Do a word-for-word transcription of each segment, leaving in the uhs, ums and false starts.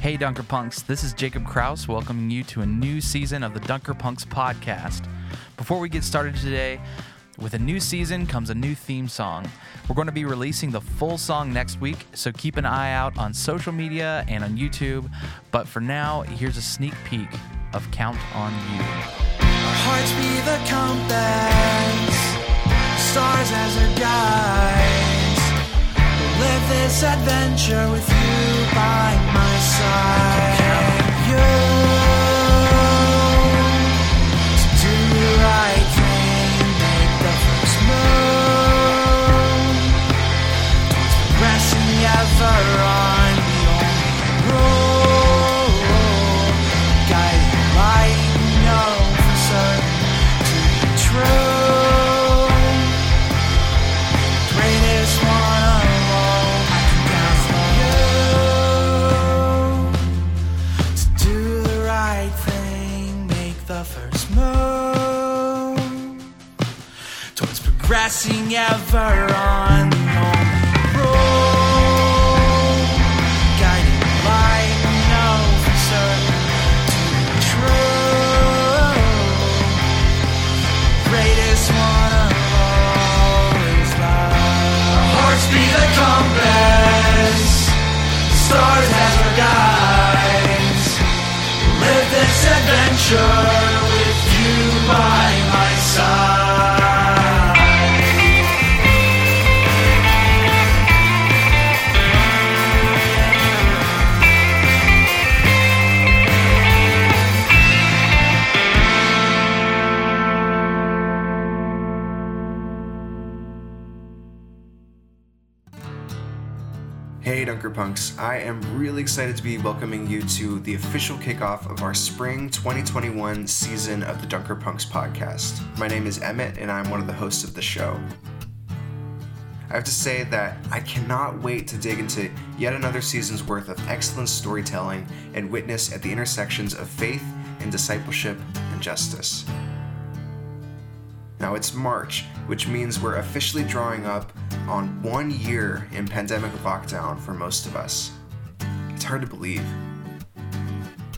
Hey Dunker Punks, this is Jacob Krause welcoming you to a new season of the Dunker Punks podcast. Before we get started today, with a new season comes a new theme song. We're going to be releasing the full song next week, so keep an eye out on social media and on YouTube. But for now, here's a sneak peek of Count On You. Our hearts be the compass, stars as our guides. We'll live this adventure with you by my side. Count you, so do the right thing, make the first move. Towards progressing the ever on the only road. Pressing ever on the only road, guiding light, no for certain to be true. Greatest one of all is love. Our hearts be the compass, stars as our guides. Live this adventure with you by my side. Hey Dunker Punks, I am really excited to be welcoming you to the official kickoff of our spring twenty twenty-one season of the Dunker Punks podcast. My name is Emmett and I'm one of the hosts of the show. I have to say that I cannot wait to dig into yet another season's worth of excellent storytelling and witness at the intersections of faith and discipleship and justice. Now it's March, which means we're officially drawing up on one year in pandemic lockdown for most of us. It's hard to believe.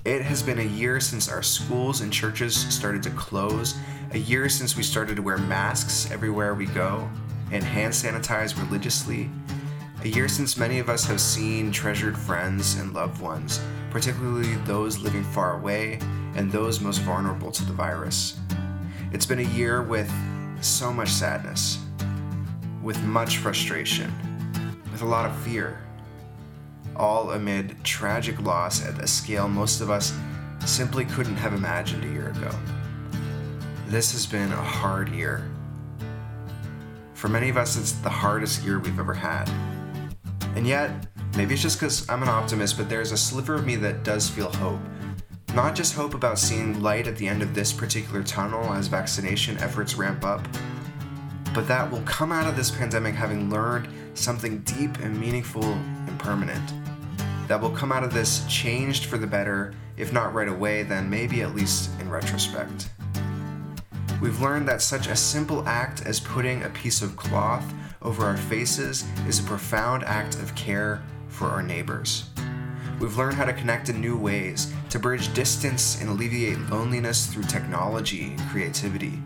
It has been a year since our schools and churches started to close, a year since we started to wear masks everywhere we go and hand sanitize religiously, a year since many of us have seen treasured friends and loved ones, particularly those living far away and those most vulnerable to the virus. It's been a year with so much sadness, with much frustration, with a lot of fear, all amid tragic loss at a scale most of us simply couldn't have imagined a year ago. This has been a hard year. For many of us, it's the hardest year we've ever had. And yet, maybe it's just because I'm an optimist, but there's a sliver of me that does feel hope. Not just hope about seeing light at the end of this particular tunnel as vaccination efforts ramp up, but that we'll come out of this pandemic having learned something deep and meaningful and permanent. That we'll come out of this changed for the better, if not right away, then maybe at least in retrospect. We've learned that such a simple act as putting a piece of cloth over our faces is a profound act of care for our neighbors. We've learned how to connect in new ways, to bridge distance and alleviate loneliness through technology and creativity.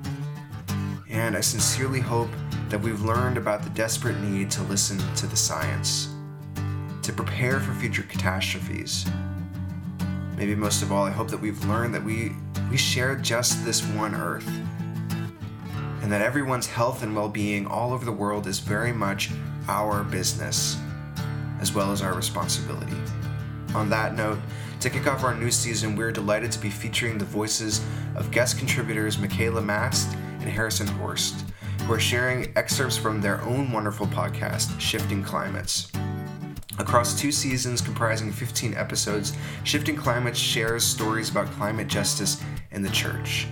And I sincerely hope that we've learned about the desperate need to listen to the science, to prepare for future catastrophes. Maybe most of all, I hope that we've learned that we, we share just this one Earth, and that everyone's health and well-being all over the world is very much our business, as well as our responsibility. On that note, to kick off our new season, we're delighted to be featuring the voices of guest contributors Michaela Mast and Harrison Horst, who are sharing excerpts from their own wonderful podcast, Shifting Climates. Across two seasons comprising fifteen episodes, Shifting Climates shares stories about climate justice and the church,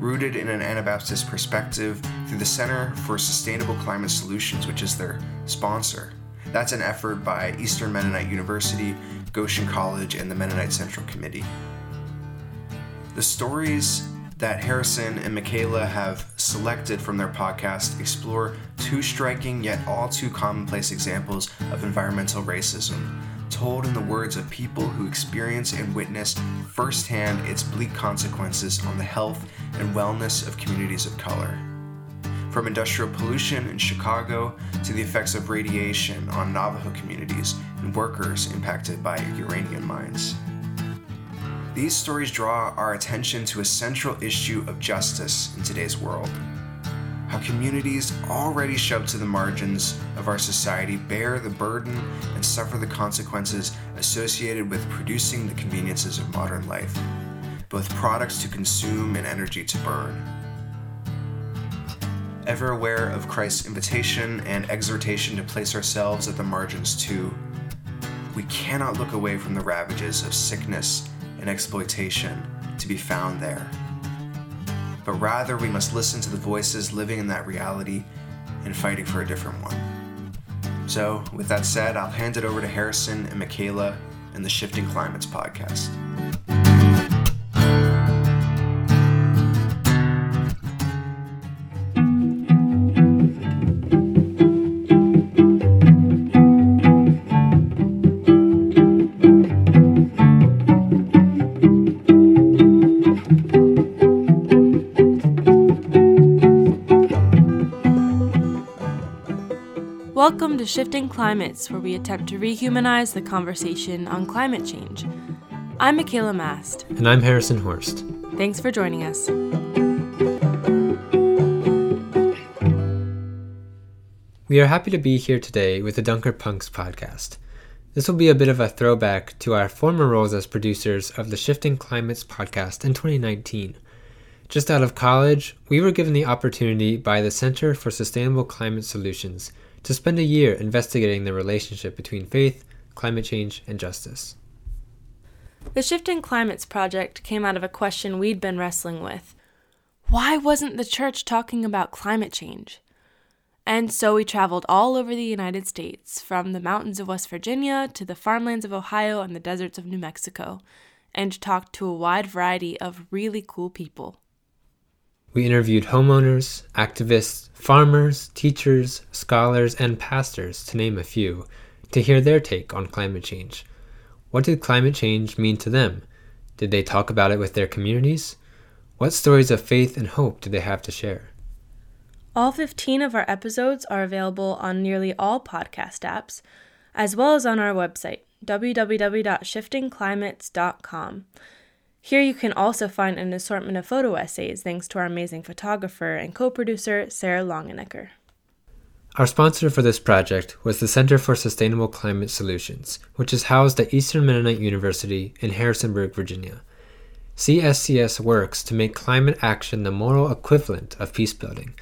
rooted in an Anabaptist perspective through the Center for Sustainable Climate Solutions, which is their sponsor. That's an effort by Eastern Mennonite University, Goshen College, and the Mennonite Central Committee. The stories that Harrison and Michaela have selected from their podcast explore two striking yet all too commonplace examples of environmental racism, told in the words of people who experienced and witnessed firsthand its bleak consequences on the health and wellness of communities of color. From industrial pollution in Chicago to the effects of radiation on Navajo communities and workers impacted by uranium mines. These stories draw our attention to a central issue of justice in today's world. How communities already shoved to the margins of our society bear the burden and suffer the consequences associated with producing the conveniences of modern life, both products to consume and energy to burn. Ever aware of Christ's invitation and exhortation to place ourselves at the margins too, we cannot look away from the ravages of sickness and exploitation to be found there. But rather, we must listen to the voices living in that reality and fighting for a different one. So, with that said, I'll hand it over to Harrison and Michaela and the Shifting Climates podcast. Welcome to Shifting Climates, where we attempt to rehumanize the conversation on climate change. I'm Michaela Mast. And I'm Harrison Horst. Thanks for joining us. We are happy to be here today with the Dunker Punks podcast. This will be a bit of a throwback to our former roles as producers of the Shifting Climates podcast in twenty nineteen. Just out of college, we were given the opportunity by the Center for Sustainable Climate Solutions to spend a year investigating the relationship between faith, climate change, and justice. The Shifting Climates project came out of a question we'd been wrestling with. Why wasn't the church talking about climate change? And so we traveled all over the United States, from the mountains of West Virginia to the farmlands of Ohio and the deserts of New Mexico, and talked to a wide variety of really cool people. We interviewed homeowners, activists, farmers, teachers, scholars, and pastors, to name a few, to hear their take on climate change. What did climate change mean to them? Did they talk about it with their communities? What stories of faith and hope do they have to share? All fifteen of our episodes are available on nearly all podcast apps, as well as on our website, w w w dot shifting climates dot com. Here you can also find an assortment of photo essays, thanks to our amazing photographer and co-producer, Sarah Longenecker. Our sponsor for this project was the Center for Sustainable Climate Solutions, which is housed at Eastern Mennonite University in Harrisonburg, Virginia. C S C S works to make climate action the moral equivalent of peace building.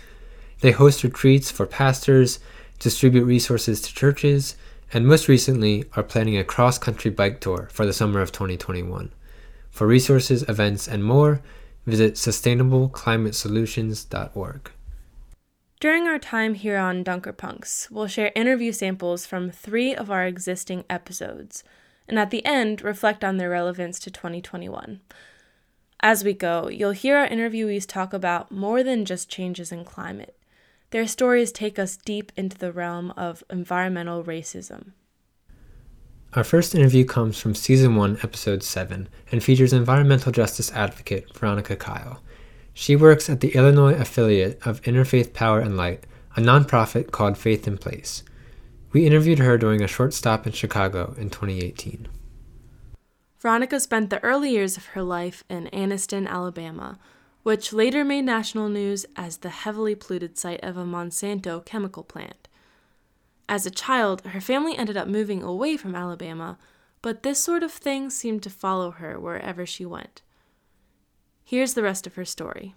They host retreats for pastors, distribute resources to churches, and most recently are planning a cross-country bike tour for the summer of twenty twenty-one. For resources, events, and more, visit sustainable climate solutions dot org. During our time here on Dunker Punks, we'll share interview samples from three of our existing episodes, and at the end, reflect on their relevance to twenty twenty-one. As we go, you'll hear our interviewees talk about more than just changes in climate. Their stories take us deep into the realm of environmental racism. Our first interview comes from Season one, Episode seven, and features environmental justice advocate Veronica Kyle. She works at the Illinois affiliate of Interfaith Power and Light, a nonprofit called Faith in Place. We interviewed her during a short stop in Chicago in twenty eighteen. Veronica spent the early years of her life in Anniston, Alabama, which later made national news as the heavily polluted site of a Monsanto chemical plant. As a child, her family ended up moving away from Alabama, but this sort of thing seemed to follow her wherever she went. Here's the rest of her story.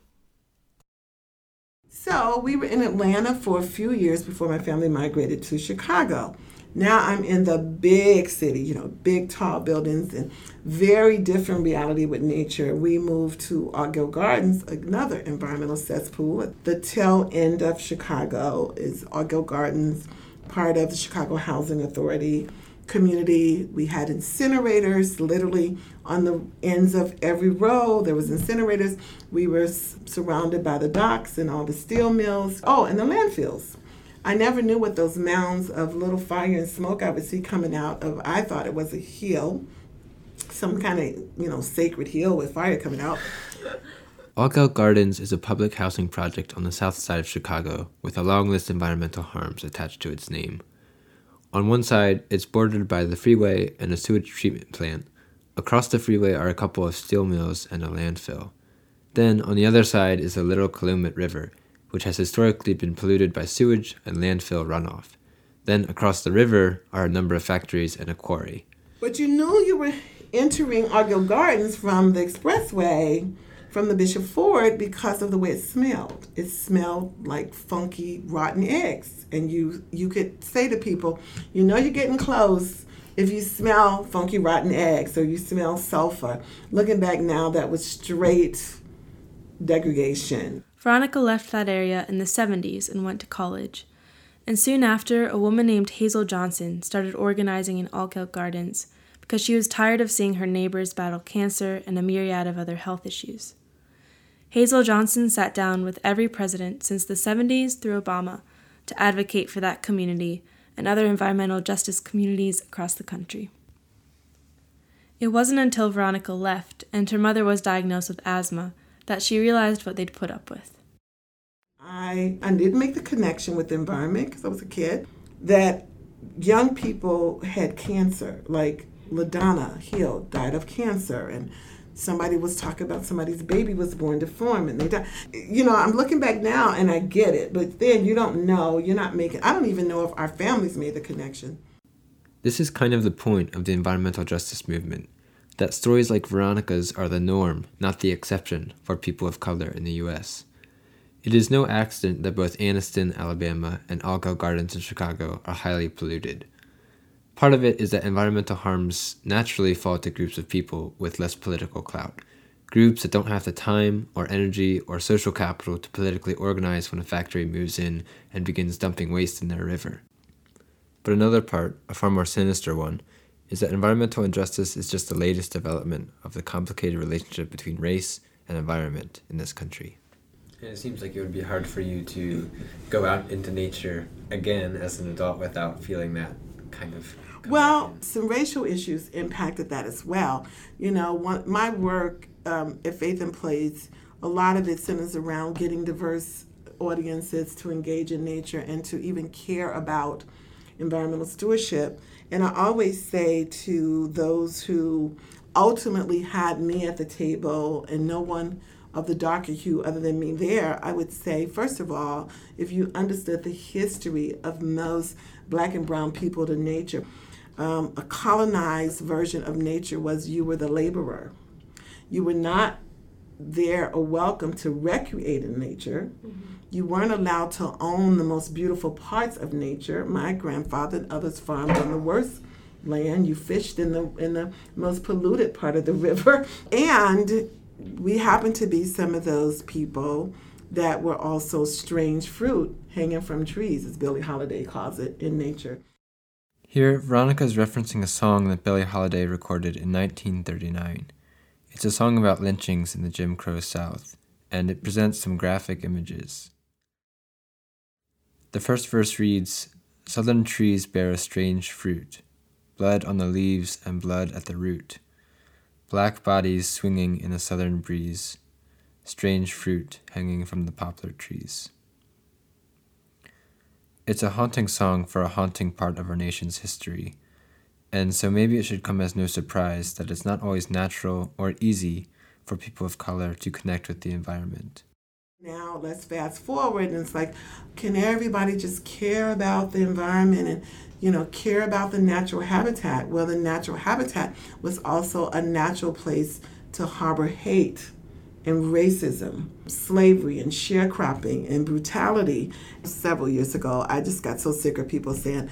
So we were in Atlanta for a few years before my family migrated to Chicago. Now I'm in the big city, you know, big tall buildings and very different reality with nature. We moved to Argyle Gardens, another environmental cesspool. The tail end of Chicago is Argyle Gardens, part of the Chicago Housing Authority community. We had incinerators literally on the ends of every row. There was incinerators. We were s- surrounded by the docks and all the steel mills. Oh, and the landfills. I never knew what those mounds of little fire and smoke I would see coming out of, I thought it was a hill, some kind of, you know, sacred hill with fire coming out. Altgeld Gardens is a public housing project on the south side of Chicago with a long list of environmental harms attached to its name. On one side, it's bordered by the freeway and a sewage treatment plant. Across the freeway are a couple of steel mills and a landfill. Then, on the other side is the Little Calumet River, which has historically been polluted by sewage and landfill runoff. Then, across the river are a number of factories and a quarry. But you knew you were entering Argyle Gardens from the expressway, from the Bishop Ford, because of the way it smelled. It smelled like funky, rotten eggs. And you, you could say to people, you know you're getting close if you smell funky, rotten eggs, or you smell sulfur. Looking back now, that was straight degradation. Veronica left that area in the seventies and went to college. And soon after, a woman named Hazel Johnson started organizing in Altgeld Gardens because she was tired of seeing her neighbors battle cancer and a myriad of other health issues. Hazel Johnson sat down with every president since the seventies through Obama to advocate for that community and other environmental justice communities across the country. It wasn't until Veronica left and her mother was diagnosed with asthma that she realized what they'd put up with. I, I didn't make the connection with the environment, because I was a kid, that young people had cancer. Like LaDonna Hill died of cancer, and somebody was talking about somebody's baby was born deformed, and they died. You know, I'm looking back now, and I get it, but then you don't know, you're not making, I don't even know if our families made the connection. This is kind of the point of the environmental justice movement, that stories like Veronica's are the norm, not the exception, for people of color in the U S. It is no accident that both Anniston, Alabama, and Altgeld Gardens in Chicago are highly polluted. Part of it is that environmental harms naturally fall to groups of people with less political clout, groups that don't have the time or energy or social capital to politically organize when a factory moves in and begins dumping waste in their river. But another part, a far more sinister one, is that environmental injustice is just the latest development of the complicated relationship between race and environment in this country. And it seems like it would be hard for you to go out into nature again as an adult without feeling that kind of... Well, some racial issues impacted that as well. You know, one, my work um, at Faith in Place, a lot of it centers around getting diverse audiences to engage in nature and to even care about environmental stewardship. And I always say to those who ultimately had me at the table and no one of the darker hue other than me there, I would say, first of all, if you understood the history of most black and brown people to nature, um, a colonized version of nature was you were the laborer. You were not there or welcome to recreate in nature. Mm-hmm. You weren't allowed to own the most beautiful parts of nature. My grandfather and others farmed on the worst land. You fished in the in the most polluted part of the river. And we happened to be some of those people that were also strange fruit hanging from trees, as Billie Holiday calls it, in nature. Here, Veronica is referencing a song that Billie Holiday recorded in nineteen thirty-nine. It's a song about lynchings in the Jim Crow South, and it presents some graphic images. The first verse reads, "Southern trees bear a strange fruit, blood on the leaves and blood at the root. Black bodies swinging in a southern breeze, strange fruit hanging from the poplar trees." It's a haunting song for a haunting part of our nation's history, and so maybe it should come as no surprise that it's not always natural or easy for people of color to connect with the environment. Now let's fast forward, and it's like, can everybody just care about the environment and, you know, care about the natural habitat? Well, the natural habitat was also a natural place to harbor hate and racism, slavery and sharecropping and brutality. Several years ago, I just got so sick of people saying,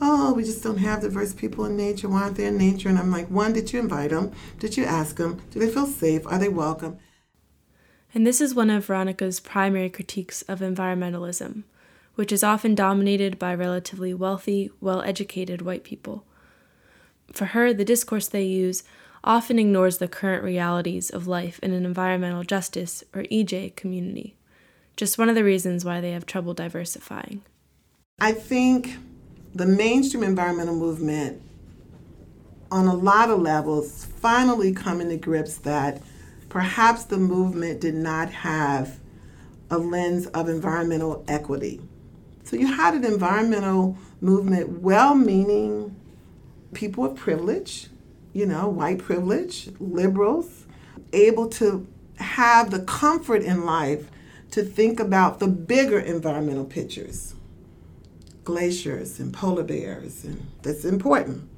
"Oh, we just don't have diverse people in nature. Why aren't they in nature?" And I'm like, one, did you invite them? Did you ask them? Do they feel safe? Are they welcome? And this is one of Veronica's primary critiques of environmentalism, which is often dominated by relatively wealthy, well-educated white people. For her, the discourse they use often ignores the current realities of life in an environmental justice, or E J, community. Just one of the reasons why they have trouble diversifying. I think the mainstream environmental movement, on a lot of levels, finally coming to grips that perhaps the movement did not have a lens of environmental equity. So you had an environmental movement, well-meaning people of privilege, you know, white privilege, liberals, able to have the comfort in life to think about the bigger environmental pictures, glaciers and polar bears, and that's important.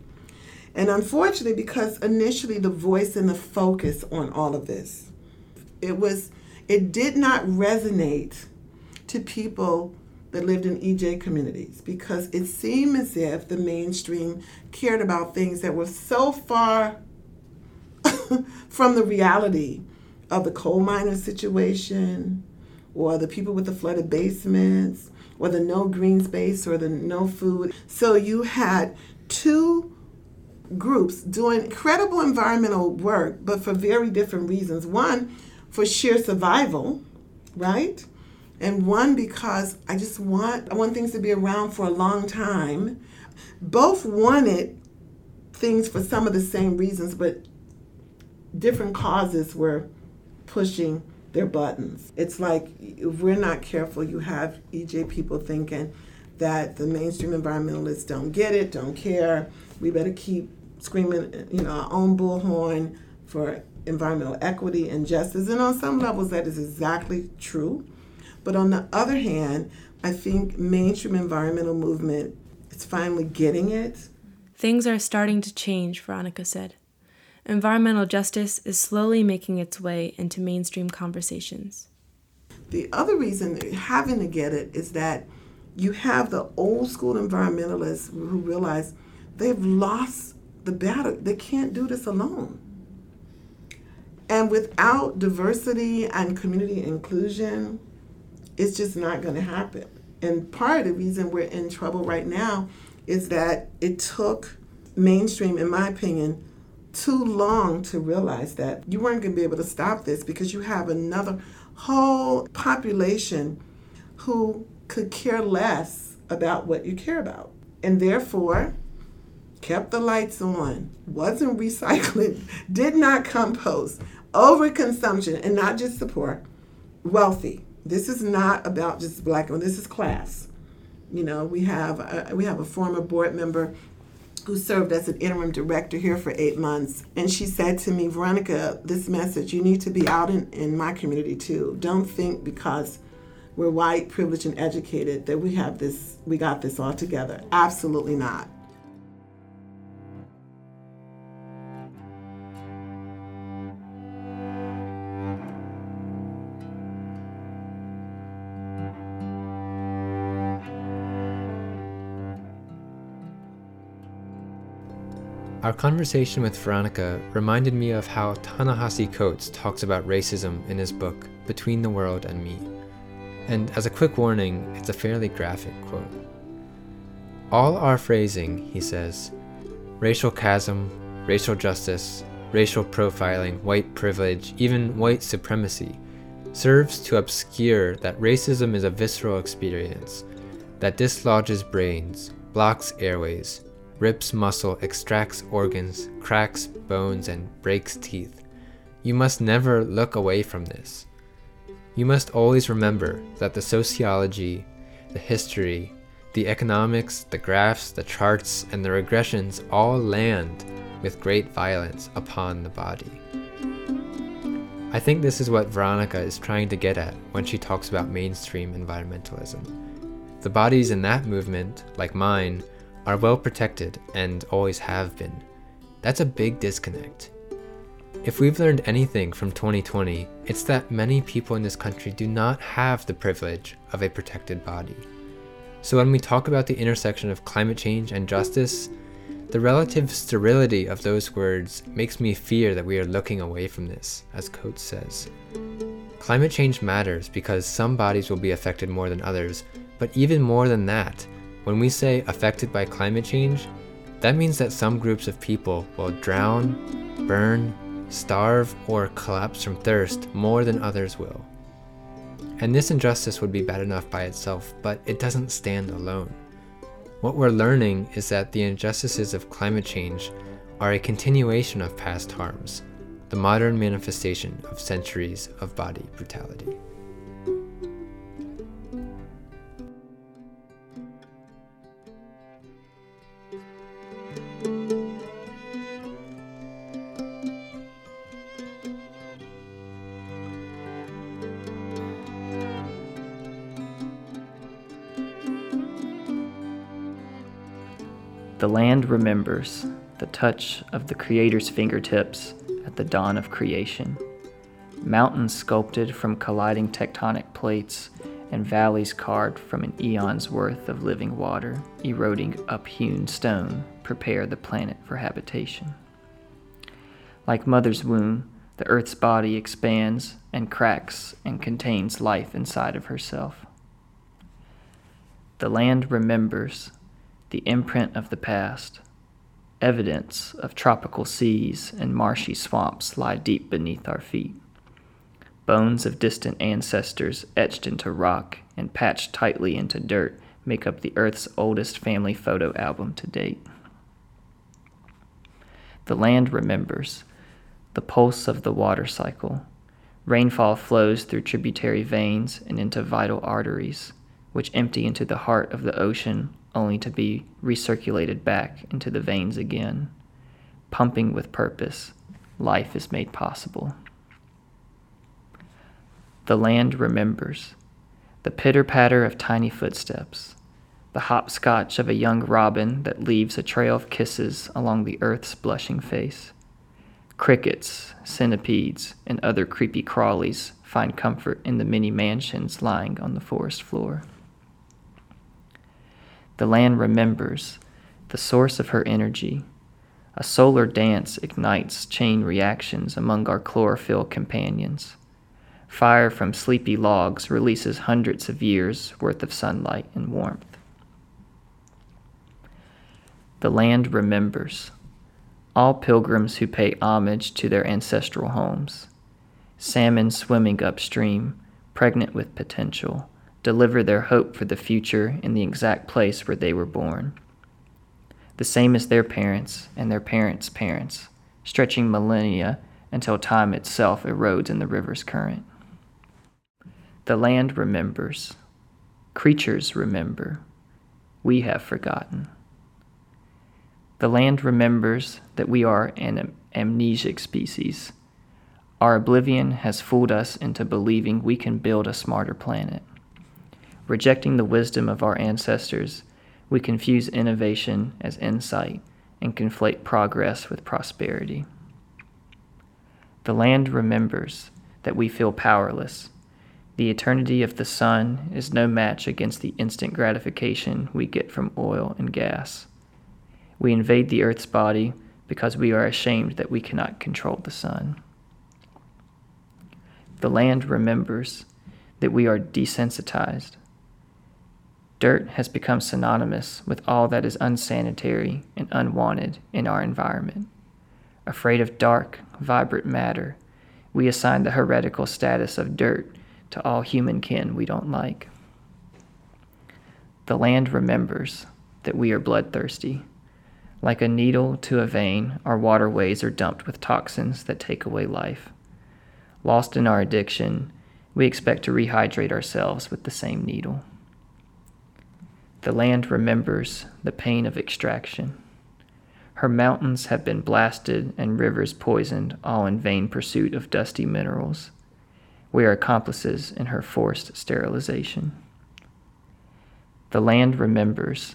And unfortunately, because initially the voice and the focus on all of this, it was, it did not resonate to people that lived in E J communities, because it seemed as if the mainstream cared about things that were so far from the reality of the coal miner situation, or the people with the flooded basements, or the no green space, or the no food. So you had two groups doing incredible environmental work, but for very different reasons. One, for sheer survival, right? And one because I just want, I want things to be around for a long time. Both wanted things for some of the same reasons, but different causes were pushing their buttons. It's like, if we're not careful, you have E J people thinking that the mainstream environmentalists don't get it, don't care. We better keep screaming, you know, our own bullhorn for environmental equity and justice. And on some levels, that is exactly true. But on the other hand, I think mainstream environmental movement is finally getting it. Things are starting to change, Veronica said. Environmental justice is slowly making its way into mainstream conversations. The other reason they're having to get it is that you have the old school environmentalists who realize they've lost the battle. They can't do this alone. And without diversity and community inclusion, it's just not going to happen. And part of the reason we're in trouble right now is that it took mainstream, in my opinion, too long to realize that you weren't going to be able to stop this, because you have another whole population who could care less about what you care about, and therefore kept the lights on, wasn't recycling, did not compost, overconsumption, and not just support, wealthy. This is not about just black, this is class. You know, we have a, we have a former board member who served as an interim director here for eight months. And she said to me, Veronica, this message, you need to be out in, in my community too. Don't think because we're white, privileged, and educated that we have this, we got this all together. Absolutely not. Our conversation with Veronica reminded me of how Ta-Nehisi Coates talks about racism in his book, Between the World and Me. And as a quick warning, it's a fairly graphic quote. All our phrasing, he says, racial chasm, racial justice, racial profiling, white privilege, even white supremacy, serves to obscure that racism is a visceral experience that dislodges brains, blocks airways, rips muscle, extracts organs, cracks bones, and breaks teeth. You must never look away from this. You must always remember that the sociology, the history, the economics, the graphs, the charts, and the regressions all land with great violence upon the body. I think this is what Veronica is trying to get at when she talks about mainstream environmentalism. The bodies in that movement, like mine, are well protected and always have been. That's a big disconnect. If we've learned anything from twenty twenty, it's that many people in this country do not have the privilege of a protected body. So when we talk about the intersection of climate change and justice, the relative sterility of those words makes me fear that we are looking away from this, as Coates says. Climate change matters because some bodies will be affected more than others, but even more than that, when we say affected by climate change, that means that some groups of people will drown, burn, starve, or collapse from thirst more than others will. And this injustice would be bad enough by itself, but it doesn't stand alone. What we're learning is that the injustices of climate change are a continuation of past harms, the modern manifestation of centuries of body brutality. The land remembers the touch of the Creator's fingertips at the dawn of creation. Mountains sculpted from colliding tectonic plates and valleys carved from an eon's worth of living water, eroding uphewn stone, prepare the planet for habitation. Like mother's womb, the earth's body expands and cracks and contains life inside of herself. The land remembers the imprint of the past. Evidence of tropical seas and marshy swamps lie deep beneath our feet. Bones of distant ancestors etched into rock and patched tightly into dirt make up the Earth's oldest family photo album to date. The land remembers the pulse of the water cycle. Rainfall flows through tributary veins and into vital arteries, which empty into the heart of the ocean, only to be recirculated back into the veins again. Pumping with purpose, life is made possible. The land remembers the pitter-patter of tiny footsteps, the hopscotch of a young robin that leaves a trail of kisses along the earth's blushing face. Crickets, centipedes, and other creepy crawlies find comfort in the many mansions lying on the forest floor. The land remembers the source of her energy. A solar dance ignites chain reactions among our chlorophyll companions. Fire from sleepy logs releases hundreds of years' worth of sunlight and warmth. The land remembers all pilgrims who pay homage to their ancestral homes. Salmon swimming upstream, pregnant with potential, deliver their hope for the future in the exact place where they were born. The same as their parents and their parents' parents, stretching millennia until time itself erodes in the river's current. The land remembers. Creatures remember. We have forgotten. The land remembers that we are an amnesic species. Our oblivion has fooled us into believing we can build a smarter planet. Rejecting the wisdom of our ancestors, we confuse innovation as insight and conflate progress with prosperity. The land remembers that we feel powerless. The eternity of the sun is no match against the instant gratification we get from oil and gas. We invade the earth's body because we are ashamed that we cannot control the sun. The land remembers that we are desensitized. Dirt has become synonymous with all that is unsanitary and unwanted in our environment. Afraid of dark, vibrant matter, we assign the heretical status of dirt to all human kin we don't like. The land remembers that we are bloodthirsty. Like a needle to a vein, our waterways are dumped with toxins that take away life. Lost in our addiction, we expect to rehydrate ourselves with the same needle. The land remembers the pain of extraction. Her mountains have been blasted and rivers poisoned, all in vain pursuit of dusty minerals. We are accomplices in her forced sterilization. The land remembers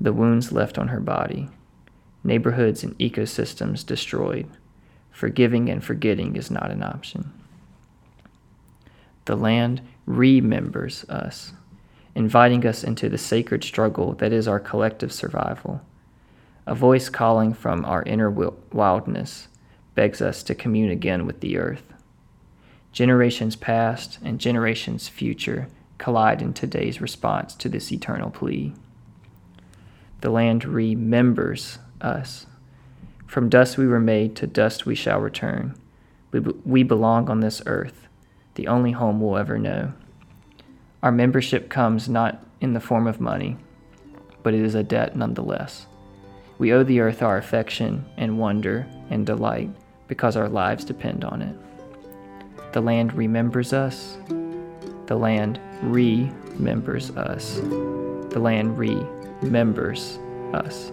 the wounds left on her body, neighborhoods and ecosystems destroyed. Forgiving and forgetting is not an option. The land remembers us, inviting us into the sacred struggle that is our collective survival. A voice calling from our inner wildness begs us to commune again with the earth. Generations past and generations future collide in today's response to this eternal plea. The land remembers us. From dust we were made, to dust we shall return. We, be- we belong on this earth, the only home we'll ever know. Our membership comes not in the form of money, but it is a debt nonetheless. We owe the earth our affection and wonder and delight because our lives depend on it. The land remembers us. The land remembers us. The land remembers us.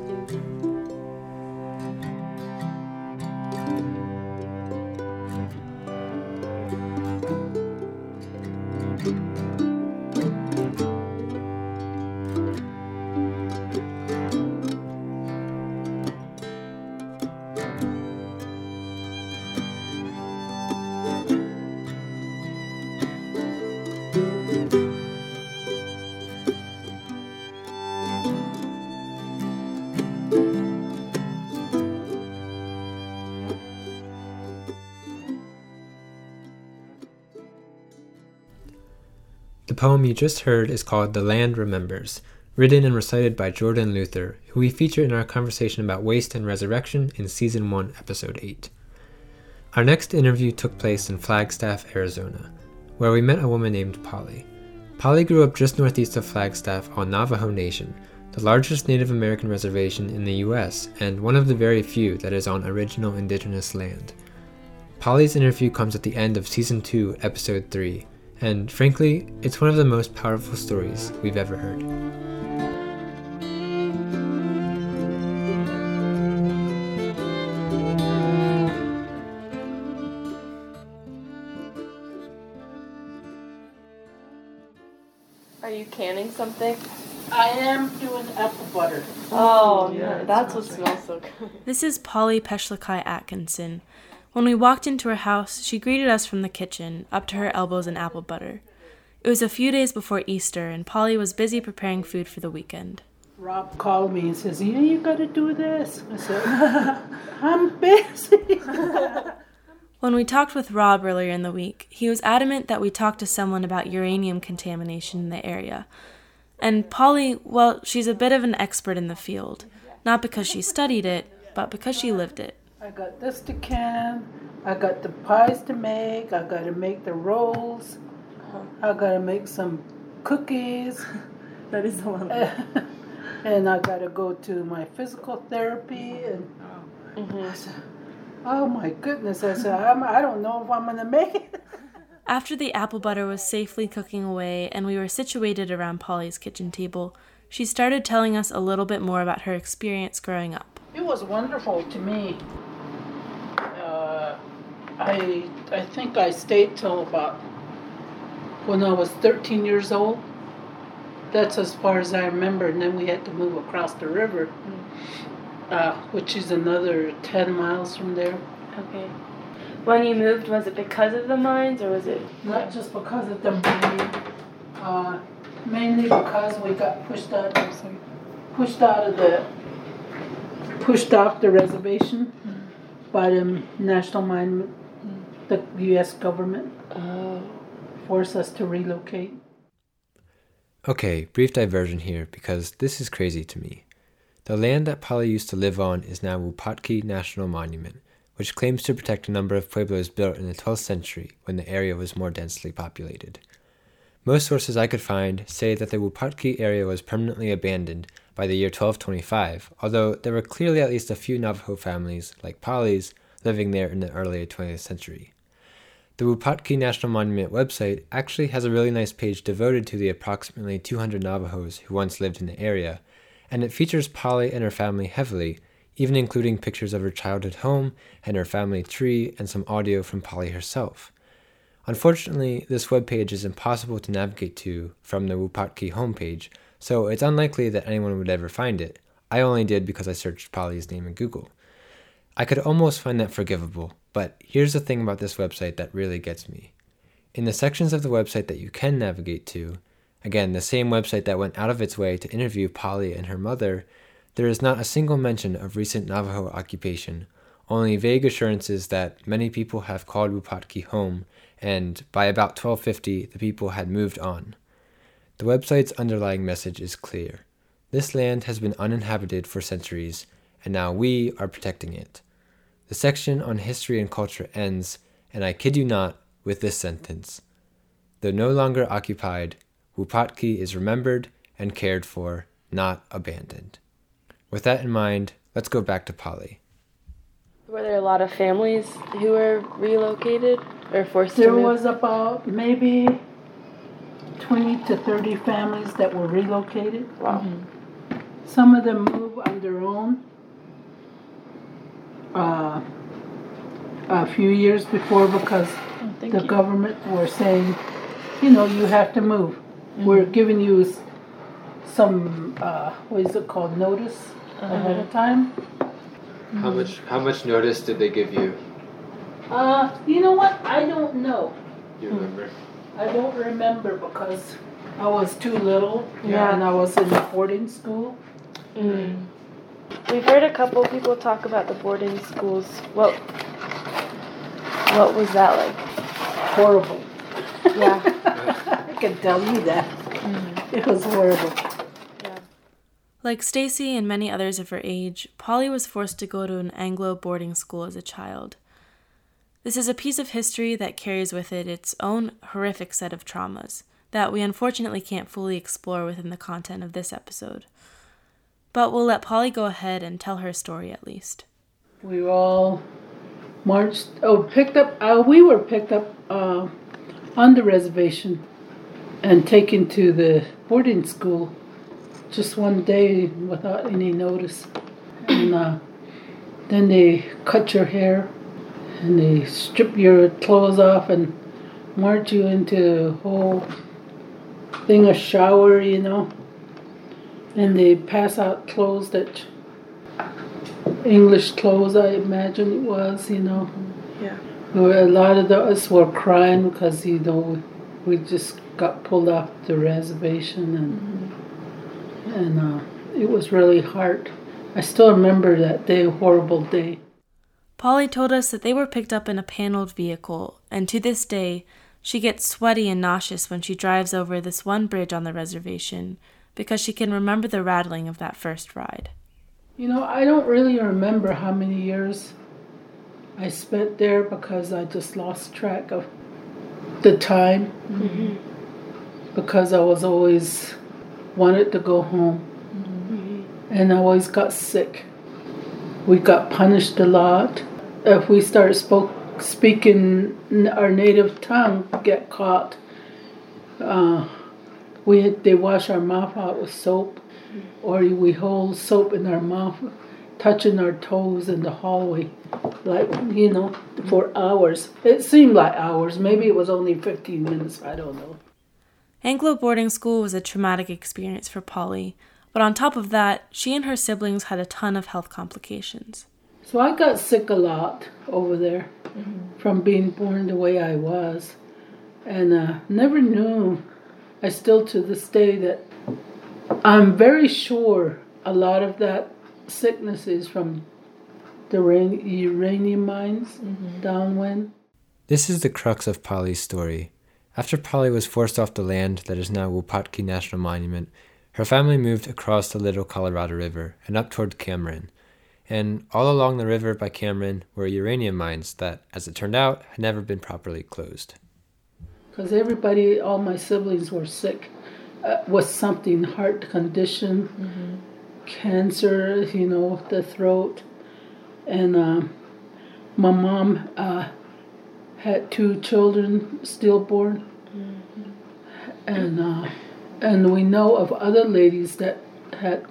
The poem you just heard is called The Land Remembers, written and recited by Jordan Luther, who we feature in our conversation about waste and resurrection in Season one, Episode eight. Our next interview took place in Flagstaff, Arizona, where we met a woman named Polly. Polly grew up just northeast of Flagstaff on Navajo Nation, the largest Native American reservation in the U S and one of the very few that is on original indigenous land. Polly's interview comes at the end of Season two, Episode three, and frankly, it's one of the most powerful stories we've ever heard. Are you canning something? I am doing apple butter. Oh, yeah, no, that's what smells so good. This is Polly Peshlikai Atkinson. When we walked into her house, she greeted us from the kitchen, up to her elbows in apple butter. It was a few days before Easter, and Polly was busy preparing food for the weekend. Rob called me and says, yeah, you gotta do this. I said, I'm busy. When we talked with Rob earlier in the week, he was adamant that we talk to someone about uranium contamination in the area. And Polly, well, she's a bit of an expert in the field, not because she studied it, but because she lived it. I got this to can, I got the pies to make, I got to make the rolls, I got to make some cookies. That is the one. And I got to go to my physical therapy. And mm-hmm. I said, oh my goodness, I said, I'm, I don't know if I'm going to make it. After the apple butter was safely cooking away and we were situated around Polly's kitchen table, she started telling us a little bit more about her experience growing up. It was wonderful to me. I I think I stayed till about when I was thirteen years old. That's as far as I remember. And then we had to move across the river, uh, which is another ten miles from there. Okay. When you moved, was it because of the mines, or was it not just because of the mines? Uh, mainly because we got pushed out. I'm sorry, pushed out of the pushed off the reservation by the National Monument. The U S government uh, forced us to relocate. Okay, brief diversion here, because this is crazy to me. The land that Polly used to live on is now Wupatki National Monument, which claims to protect a number of pueblos built in the twelfth century when the area was more densely populated. Most sources I could find say that the Wupatki area was permanently abandoned by the year twelve twenty-five, although there were clearly at least a few Navajo families, like Polly's, living there in the early twentieth century. The Wupatki National Monument website actually has a really nice page devoted to the approximately two hundred Navajos who once lived in the area, and it features Polly and her family heavily, even including pictures of her childhood home and her family tree and some audio from Polly herself. Unfortunately, this webpage is impossible to navigate to from the Wupatki homepage, so it's unlikely that anyone would ever find it. I only did because I searched Polly's name in Google. I could almost find that forgivable, but here's the thing about this website that really gets me. In the sections of the website that you can navigate to, again, the same website that went out of its way to interview Polly and her mother, there is not a single mention of recent Navajo occupation, only vague assurances that many people have called Wupatki home, and by about twelve fifty, the people had moved on. The website's underlying message is clear. This land has been uninhabited for centuries, and now we are protecting it. The section on history and culture ends, and I kid you not, with this sentence. Though no longer occupied, Wupatki is remembered and cared for not abandoned. With that in mind, let's go back to Polly. Were there a lot of families who were relocated or forced to move? There was about maybe twenty to thirty families that were relocated. Wow. Mm-hmm. Some of them moved on their own. Uh, a few years before, because oh, the you. government were saying, you know, you have to move. Mm-hmm. We're giving you some, uh, what is it called, notice uh-huh. ahead of time. How mm-hmm. much How much notice did they give you? Uh, you know what? I don't know. You remember? I don't remember because I was too little yeah. and I was in boarding school. Mm. We've heard a couple people talk about the boarding schools. What What was that like? Horrible. Yeah. I can tell you that. Mm. It was horrible. Like Stacy and many others of her age, Polly was forced to go to an Anglo boarding school as a child. This is a piece of history that carries with it its own horrific set of traumas that we unfortunately can't fully explore within the content of this episode. But we'll let Polly go ahead and tell her story at least. We all marched, oh, picked up, uh, we were picked up uh, on the reservation and taken to the boarding school. Just one day without any notice. And uh, then they cut your hair and they strip your clothes off and march you into a whole thing, a shower, you know. And they pass out clothes that, English clothes, I imagine it was, you know. Yeah. A lot of us were crying because, you know, we just got pulled off the reservation and... Mm-hmm. And uh, it was really hard. I still remember that day, horrible day. Polly told us that they were picked up in a paneled vehicle, and to this day, she gets sweaty and nauseous when she drives over this one bridge on the reservation because she can remember the rattling of that first ride. You know, I don't really remember how many years I spent there because I just lost track of the time mm-hmm. because I was always... wanted to go home, mm-hmm. and I always got sick. We got punished a lot. If we started spoke, speaking our native tongue, get caught. Uh, we had, they wash our mouth out with soap, or we hold soap in our mouth, touching our toes in the hallway, like, you know, for hours. It seemed like hours. Maybe it was only fifteen minutes, I don't know. Anglo boarding school was a traumatic experience for Polly, but on top of that, she and her siblings had a ton of health complications. So I got sick a lot over there mm-hmm. from being born the way I was, and uh, never knew, I still to this day, that I'm very sure a lot of that sickness is from the rain, uranium mines mm-hmm. downwind. This is the crux of Polly's story. After Polly was forced off the land that is now Wupatki National Monument, her family moved across the Little Colorado River and up toward Cameron. And all along the river by Cameron were uranium mines that, as it turned out, had never been properly closed. Because everybody, all my siblings were sick uh, with something, heart condition, mm-hmm. cancer, you know, the throat. And uh, my mom... Uh, had two children stillborn, mm-hmm. and uh, and we know of other ladies that had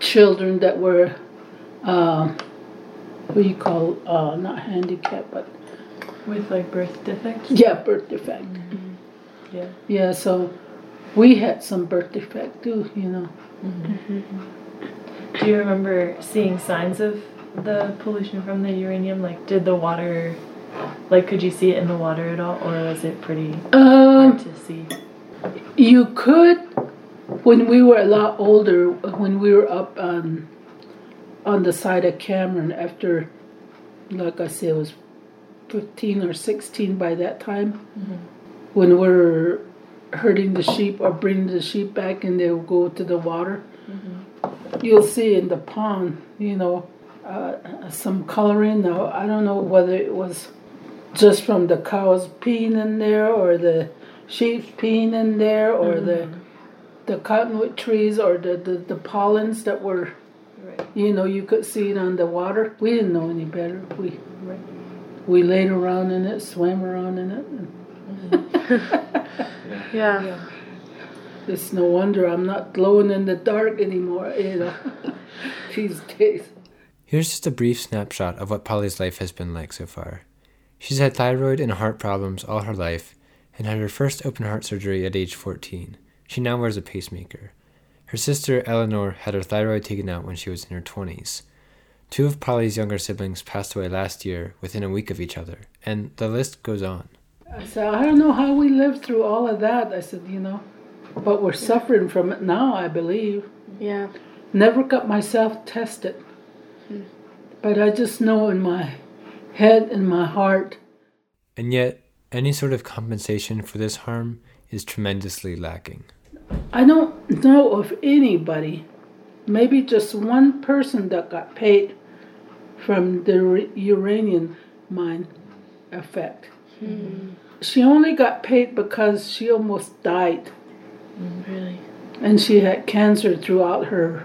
children that were, uh, what do you call, uh, not handicapped, but... With, like, birth defects? Yeah, birth defect. Mm-hmm. Yeah. Yeah, so we had some birth defect, too, you know. Mm-hmm. Mm-hmm. Do you remember seeing signs of the pollution from the uranium? Like, did the water, like, could you see it in the water at all, or was it pretty um, hard to see? You could. When we were a lot older, when we were up on on the side of Cameron, after, like I said, it was fifteen or sixteen by that time, mm-hmm. when we're herding the sheep or bringing the sheep back and they'll go to the water, mm-hmm. you'll see in the pond, you know, Uh, some coloring. Now, I don't know whether it was just from the cows peeing in there or the sheep peeing in there or mm-hmm. the the cottonwood trees or the, the, the pollens that were, right. you know, you could see it on the water. We didn't know any better. We right. we laid around in it, swam around in it. Mm-hmm. yeah. Yeah. yeah. It's no wonder I'm not glowing in the dark anymore, you know, these days. Here's just a brief snapshot of what Polly's life has been like so far. She's had thyroid and heart problems all her life and had her first open heart surgery at age fourteen. She now wears a pacemaker. Her sister, Eleanor, had her thyroid taken out when she was in her twenties. Two of Polly's younger siblings passed away last year within a week of each other, and the list goes on. I said, I don't know how we lived through all of that. I said, you know, but we're suffering from it now, I believe. Yeah. Never got myself tested. But I just know in my head and my heart. And yet, any sort of compensation for this harm is tremendously lacking. I don't know of anybody, maybe just one person that got paid from the uranium mine effect. Mm-hmm. She only got paid because she almost died. Mm, really? And she had cancer throughout her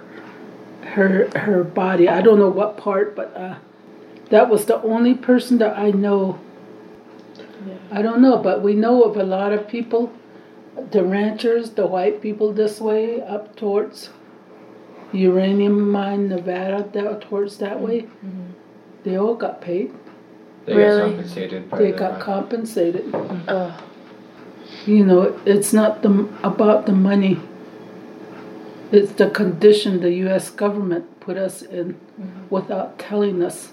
her her body. I don't know what part, but uh, that was the only person that I know. Yeah. I don't know, but we know of a lot of people, the ranchers, the white people this way, up towards uranium mine, Nevada, that, towards that way. Mm-hmm. They all got paid. They really? got compensated. By they the got mine. compensated. Uh, you know, it's not the, about the money. It's the condition the U S government put us in mm-hmm. without telling us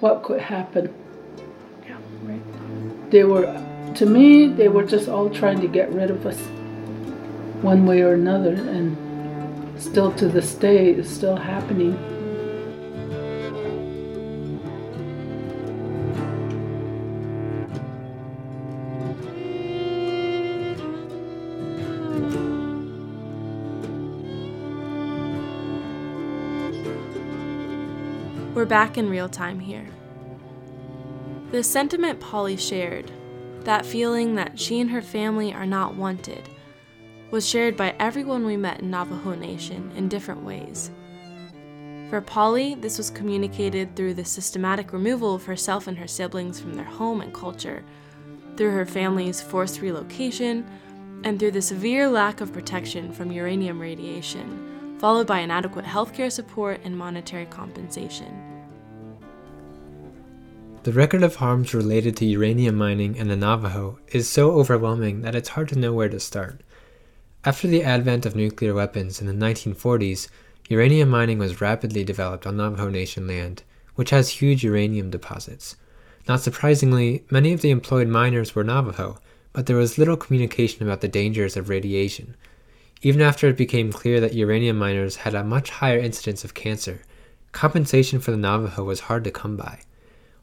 what could happen. Yeah, right. They were, to me, they were just all trying to get rid of us one way or another, and still to this day, it's still happening. We're back in real time here. The sentiment Polly shared, that feeling that she and her family are not wanted, was shared by everyone we met in Navajo Nation in different ways. For Polly, this was communicated through the systematic removal of herself and her siblings from their home and culture, through her family's forced relocation, and through the severe lack of protection from uranium radiation, followed by inadequate healthcare support and monetary compensation. The record of harms related to uranium mining and the Navajo is so overwhelming that it's hard to know where to start. After the advent of nuclear weapons in the nineteen forties, uranium mining was rapidly developed on Navajo Nation land, which has huge uranium deposits. Not surprisingly, many of the employed miners were Navajo, but there was little communication about the dangers of radiation. Even after it became clear that uranium miners had a much higher incidence of cancer, compensation for the Navajo was hard to come by.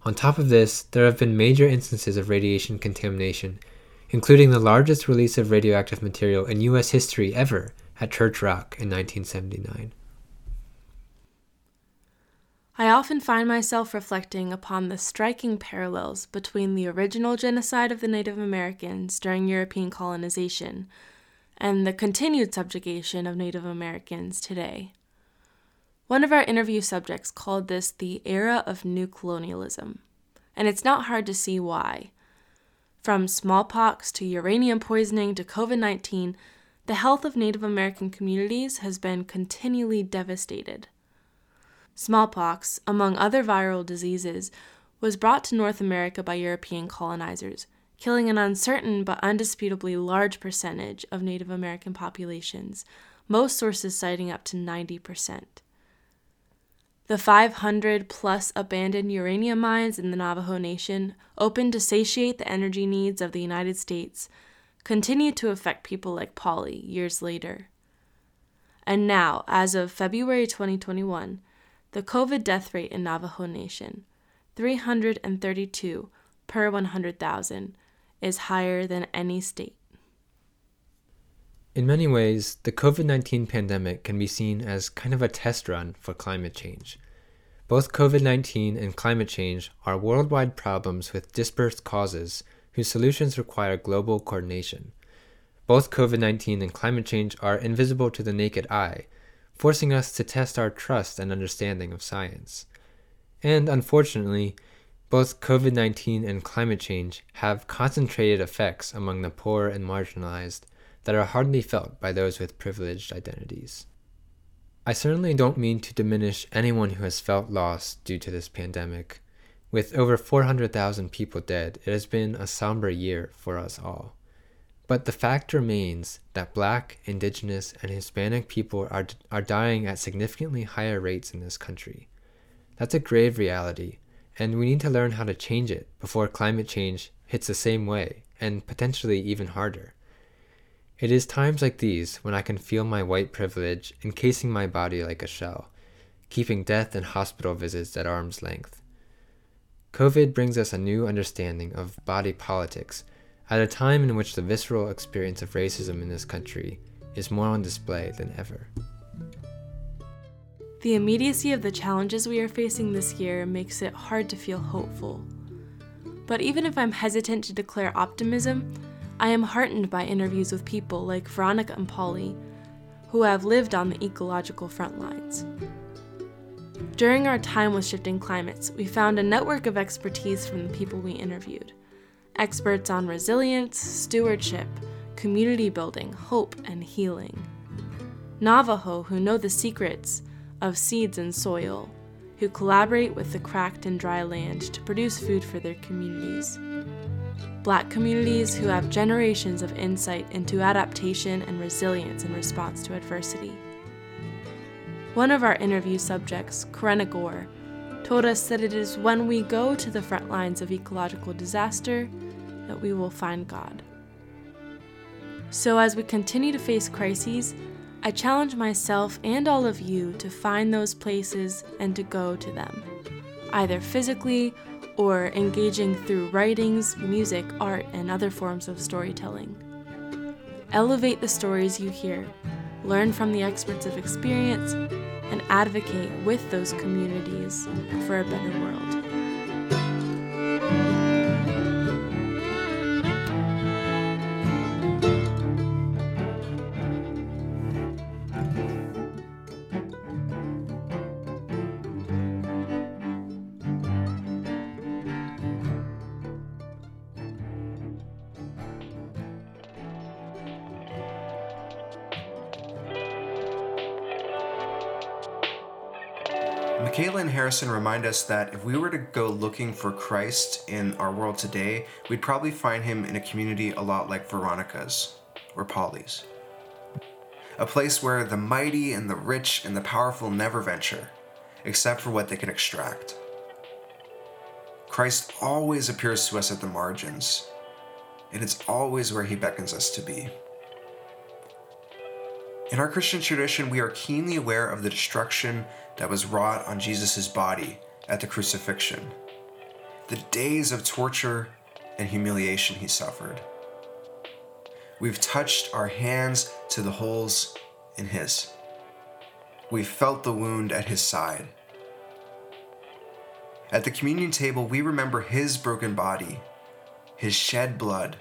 On top of this, there have been major instances of radiation contamination, including the largest release of radioactive material in U S history ever at Church Rock in nineteen seventy-nine. I often find myself reflecting upon the striking parallels between the original genocide of the Native Americans during European colonization and the continued subjugation of Native Americans today. One of our interview subjects called this the era of new colonialism, and it's not hard to see why. From smallpox to uranium poisoning to covid nineteen, the health of Native American communities has been continually devastated. Smallpox, among other viral diseases, was brought to North America by European colonizers, killing an uncertain but undisputably large percentage of Native American populations, most sources citing up to ninety percent. The five hundred plus abandoned uranium mines in the Navajo Nation, opened to satiate the energy needs of the United States, continue to affect people like Polly years later. And now, as of February twenty twenty-one, the COVID death rate in Navajo Nation, three hundred thirty-two per one hundred thousand, is higher than any state. In many ways, the covid nineteen pandemic can be seen as kind of a test run for climate change. Both covid nineteen and climate change are worldwide problems with dispersed causes whose solutions require global coordination. Both COVID nineteen and climate change are invisible to the naked eye, forcing us to test our trust and understanding of science. And unfortunately, both COVID nineteen and climate change have concentrated effects among the poor and marginalized that are hardly felt by those with privileged identities. I certainly don't mean to diminish anyone who has felt loss due to this pandemic. With over four hundred thousand people dead, it has been a somber year for us all. But the fact remains that Black, Indigenous, and Hispanic people are are dying at significantly higher rates in this country. That's a grave reality, and we need to learn how to change it before climate change hits the same way, and potentially even harder. It is times like these when I can feel my white privilege encasing my body like a shell, keeping death and hospital visits at arm's length. COVID brings us a new understanding of body politics at a time in which the visceral experience of racism in this country is more on display than ever. The immediacy of the challenges we are facing this year makes it hard to feel hopeful. But even if I'm hesitant to declare optimism, I am heartened by interviews with people like Veronica and Polly, who have lived on the ecological front lines. During our time with Shifting Climates, we found a network of expertise from the people we interviewed. Experts on resilience, stewardship, community building, hope, and healing. Navajo who know the secrets of seeds and soil, who collaborate with the cracked and dry land to produce food for their communities. Black communities who have generations of insight into adaptation and resilience in response to adversity. One of our interview subjects, Karenna Gore, told us that it is when we go to the front lines of ecological disaster that we will find God. So as we continue to face crises, I challenge myself and all of you to find those places and to go to them, either physically or engaging through writings, music, art, and other forms of storytelling. Elevate the stories you hear, learn from the experts of experience, and advocate with those communities for a better world. Michaela and Harrison remind us that if we were to go looking for Christ in our world today, we'd probably find him in a community a lot like Veronica's or Polly's. A place where the mighty and the rich and the powerful never venture, except for what they can extract. Christ always appears to us at the margins, and it's always where he beckons us to be. In our Christian tradition, we are keenly aware of the destruction that was wrought on Jesus' body at the crucifixion, the days of torture and humiliation he suffered. We've touched our hands to the holes in his. We've felt the wound at his side. At the communion table, we remember his broken body, his shed blood.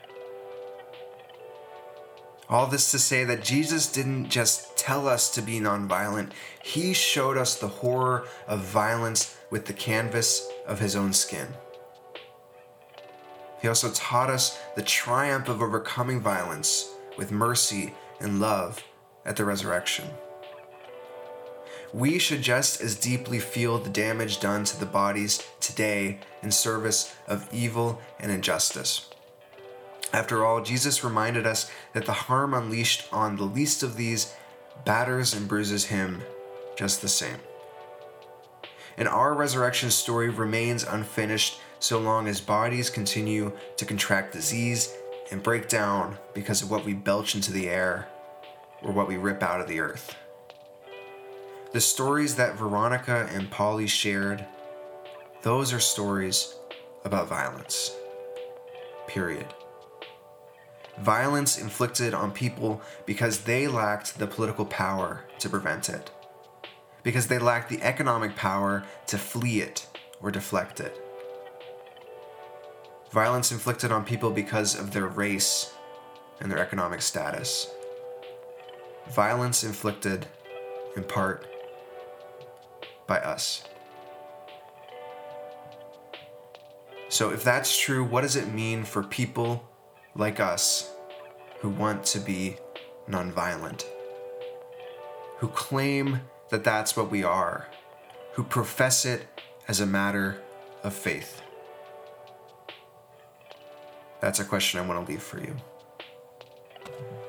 All this to say that Jesus didn't just tell us to be nonviolent. He showed us the horror of violence with the canvas of his own skin. He also taught us the triumph of overcoming violence with mercy and love at the resurrection. We should just as deeply feel the damage done to the bodies today in service of evil and injustice. After all, Jesus reminded us that the harm unleashed on the least of these batters and bruises him just the same. And our resurrection story remains unfinished so long as bodies continue to contract disease and break down because of what we belch into the air or what we rip out of the earth. The stories that Veronica and Polly shared, those are stories about violence. Period. Violence inflicted on people because they lacked the political power to prevent it, because they lacked the economic power to flee it or deflect it. Violence inflicted on people because of their race and their economic status. Violence inflicted, in part, by us. So if that's true, what does it mean for people like us who want to be nonviolent, who claim that that's what we are, who profess it as a matter of faith? That's a question I want to leave for you.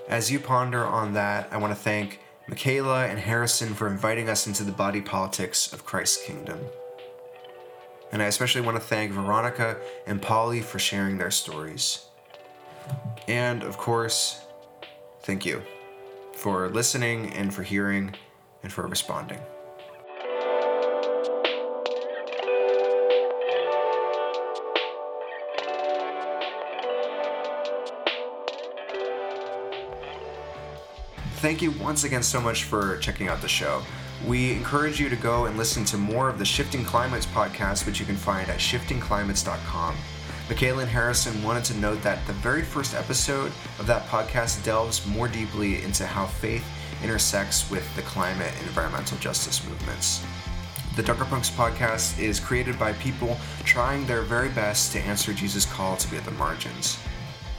As you ponder on that, I want to thank Michaela and Harrison for inviting us into the body politics of Christ's kingdom. And I especially want to thank Veronica and Polly for sharing their stories. And, of course, thank you for listening and for hearing and for responding. Thank you once again so much for checking out the show. We encourage you to go and listen to more of the Shifting Climates podcast, which you can find at shifting climates dot com. Michaela and Harrison wanted to note that the very first episode of that podcast delves more deeply into how faith intersects with the climate and environmental justice movements. The Dunker Punks podcast is created by people trying their very best to answer Jesus' call to be at the margins.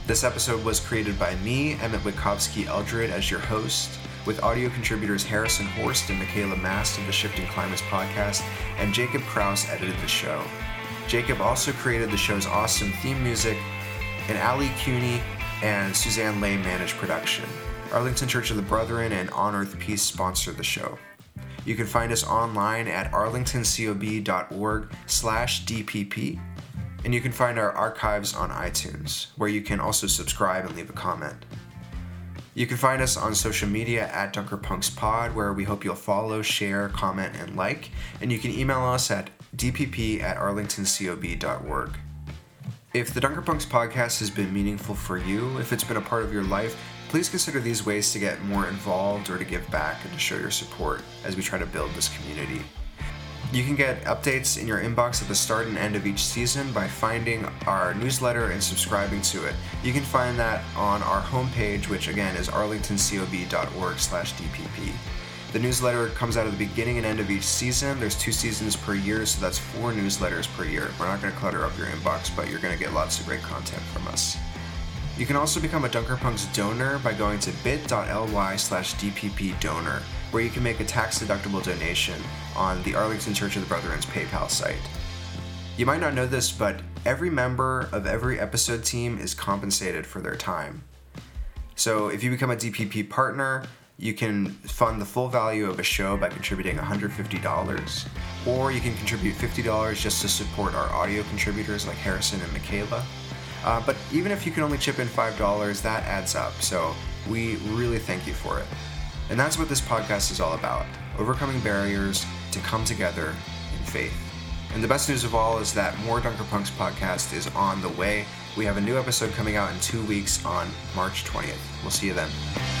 This episode was created by me, Emmett Wieckowski-Eldred, as your host, with audio contributors Harrison Horst and Michaela Mast of the Shifting Climates podcast, and Jacob Krause edited the show. Jacob also created the show's awesome theme music, and Ali Cuny and Suzanne Lay managed production. Arlington Church of the Brethren and On Earth Peace sponsored the show. You can find us online at arlington cob dot org slash d p p. And you can find our archives on iTunes, where you can also subscribe and leave a comment. You can find us on social media at Dunker Punks Pod, where we hope you'll follow, share, comment, and like. And you can email us at d p p at arlington cob dot org. If the Dunker Punks podcast has been meaningful for you, if it's been a part of your life, please consider these ways to get more involved or to give back and to show your support as we try to build this community. You can get updates in your inbox at the start and end of each season by finding our newsletter and subscribing to it. You can find that on our homepage, which again is arlington cob dot org slash d p p. The newsletter comes out at the beginning and end of each season. There's two seasons per year, so that's four newsletters per year. We're not going to clutter up your inbox, but you're going to get lots of great content from us. You can also become a Dunker Punks donor by going to bit dot l y slash d p p donor, where you can make a tax-deductible donation on the Arlington Church of the Brethren's PayPal site. You might not know this, but every member of every episode team is compensated for their time. So if you become a D P P partner, you can fund the full value of a show by contributing one hundred fifty dollars, or you can contribute fifty dollars just to support our audio contributors like Harrison and Michaela. Uh, but even if you can only chip in five dollars, that adds up, so we really thank you for it. And that's what this podcast is all about, overcoming barriers to come together in faith. And the best news of all is that more Dunker Punks podcast is on the way. We have a new episode coming out in two weeks on March twentieth. We'll see you then.